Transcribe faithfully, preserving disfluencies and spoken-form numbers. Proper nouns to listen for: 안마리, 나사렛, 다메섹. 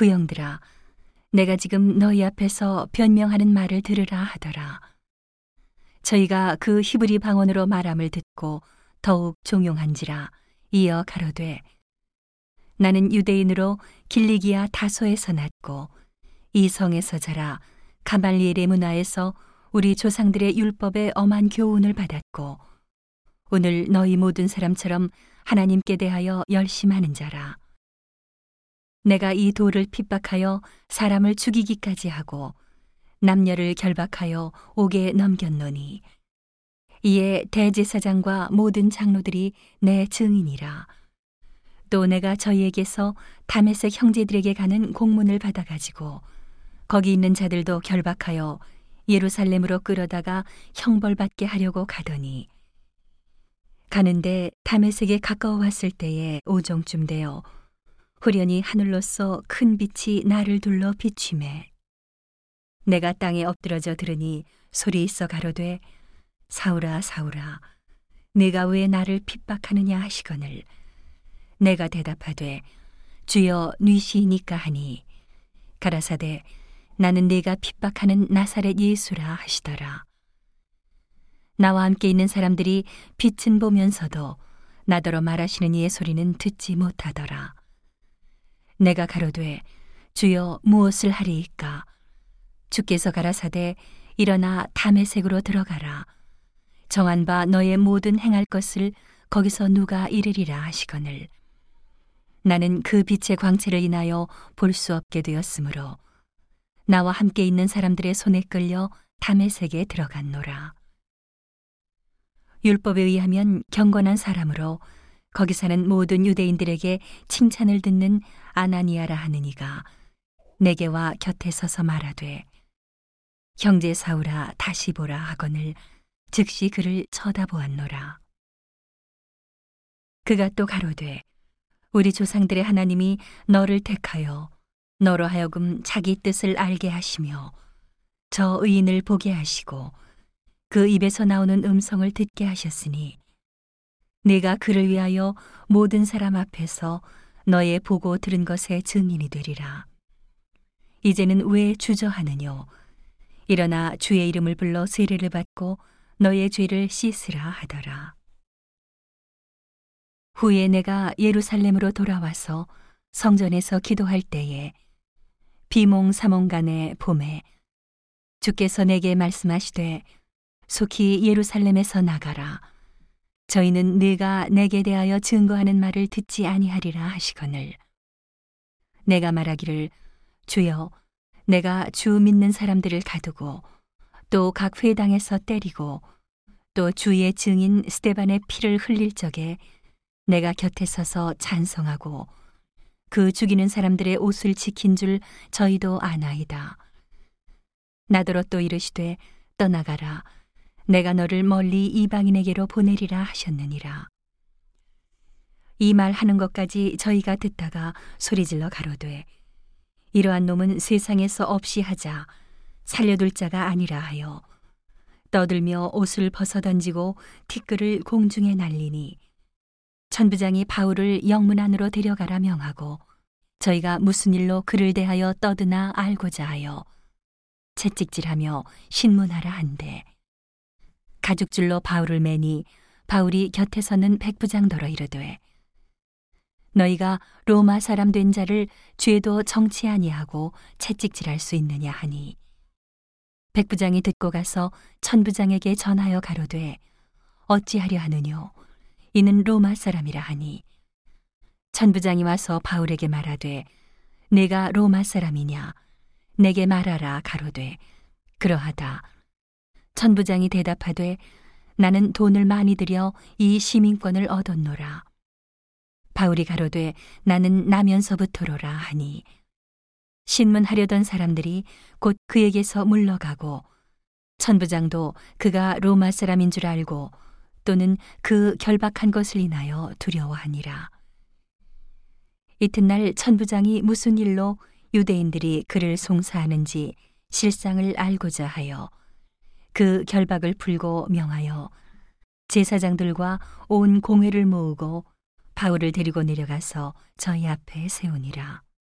부영들아, 내가 지금 너희 앞에서 변명하는 말을 들으라 하더라. 저희가 그 히브리 방언으로 말함을 듣고 더욱 종용한지라. 이어 가로되, 나는 유대인으로 길리기아 다소에서 났고 이 성에서 자라 가말리엘의 문화에서 우리 조상들의 율법에 엄한 교훈을 받았고 오늘 너희 모든 사람처럼 하나님께 대하여 열심하는 자라. 내가 이 돌을 핍박하여 사람을 죽이기까지 하고 남녀를 결박하여 옥에 넘겼노니 이에 대제사장과 모든 장로들이 내 증인이라. 또 내가 저희에게서 다메섹 형제들에게 가는 공문을 받아가지고 거기 있는 자들도 결박하여 예루살렘으로 끌어다가 형벌받게 하려고 가더니, 가는데 다메섹에 가까워 왔을 때에 오정쯤 되어 후련히 하늘로서 큰 빛이 나를 둘러 비추매, 내가 땅에 엎드러져 들으니 소리 있어 가로되, 사울아, 사울아, 네가 왜 나를 핍박하느냐 하시거늘, 내가 대답하되, 주여, 네 시이니까 하니, 가라사대, 나는 네가 핍박하는 나사렛 예수라 하시더라. 나와 함께 있는 사람들이 빛은 보면서도 나더러 말하시는 이의 소리는 듣지 못하더라. 내가 가로되, 주여, 무엇을 하리이까? 주께서 가라사대, 일어나 다메섹으로 들어가라. 정한 바 너의 모든 행할 것을 거기서 누가 이르리라 하시거늘, 나는 그 빛의 광채를 인하여 볼 수 없게 되었으므로 나와 함께 있는 사람들의 손에 끌려 다메섹에 들어갔노라. 율법에 의하면 경건한 사람으로 거기 사는 모든 유대인들에게 칭찬을 듣는 아나니아라 하는 이가 내게 와 곁에 서서 말하되, 형제 사울아, 다시 보라 하거늘, 즉시 그를 쳐다보았노라. 그가 또 가로되, 우리 조상들의 하나님이 너를 택하여 너로 하여금 자기 뜻을 알게 하시며 저 의인을 보게 하시고 그 입에서 나오는 음성을 듣게 하셨으니 네가 그를 위하여 모든 사람 앞에서 너의 보고 들은 것의 증인이 되리라. 이제는 왜 주저하느뇨? 일어나 주의 이름을 불러 세례를 받고 너의 죄를 씻으라 하더라. 후에 내가 예루살렘으로 돌아와서 성전에서 기도할 때에 비몽사몽간의 봄에 주께서 내게 말씀하시되, 속히 예루살렘에서 나가라. 저희는 네가 내게 대하여 증거하는 말을 듣지 아니하리라 하시거늘, 내가 말하기를, 주여, 내가 주 믿는 사람들을 가두고 또 각 회당에서 때리고 또 주의 증인 스데반의 피를 흘릴 적에 내가 곁에 서서 찬송하고 그 죽이는 사람들의 옷을 지킨 줄 저희도 아나이다. 나더러 또 이르시되, 떠나가라. 내가 너를 멀리 이방인에게로 보내리라 하셨느니라. 이 말하는 것까지 저희가 듣다가 소리질러 가로되, 이러한 놈은 세상에서 없이 하자, 살려둘 자가 아니라 하여 떠들며 옷을 벗어던지고 티끌을 공중에 날리니, 천부장이 바울을 영문 안으로 데려가라 명하고 저희가 무슨 일로 그를 대하여 떠드나 알고자 하여 채찍질하며 신문하라 한데, 가죽줄로 바울을 매니 바울이 곁에 서는 백부장더러 이르되, 너희가 로마 사람 된 자를 죄도 정치 아니하고 채찍질할 수 있느냐 하니, 백부장이 듣고 가서 천부장에게 전하여 가로되, 어찌하려 하느뇨? 이는 로마 사람이라 하니, 천부장이 와서 바울에게 말하되, 내가 로마 사람이냐? 내게 말하라 가로되, 그러하다. 천부장이 대답하되, 나는 돈을 많이 들여 이 시민권을 얻었노라. 바울이 가로되, 나는 나면서부터로라 하니, 신문하려던 사람들이 곧 그에게서 물러가고 천부장도 그가 로마 사람인 줄 알고 또는 그 결박한 것을 인하여 두려워하니라. 이튿날 천부장이 무슨 일로 유대인들이 그를 송사하는지 실상을 알고자 하여 그 결박을 풀고 명하여 제사장들과 온 공회를 모으고 바울을 데리고 내려가서 저희 앞에 세우니라.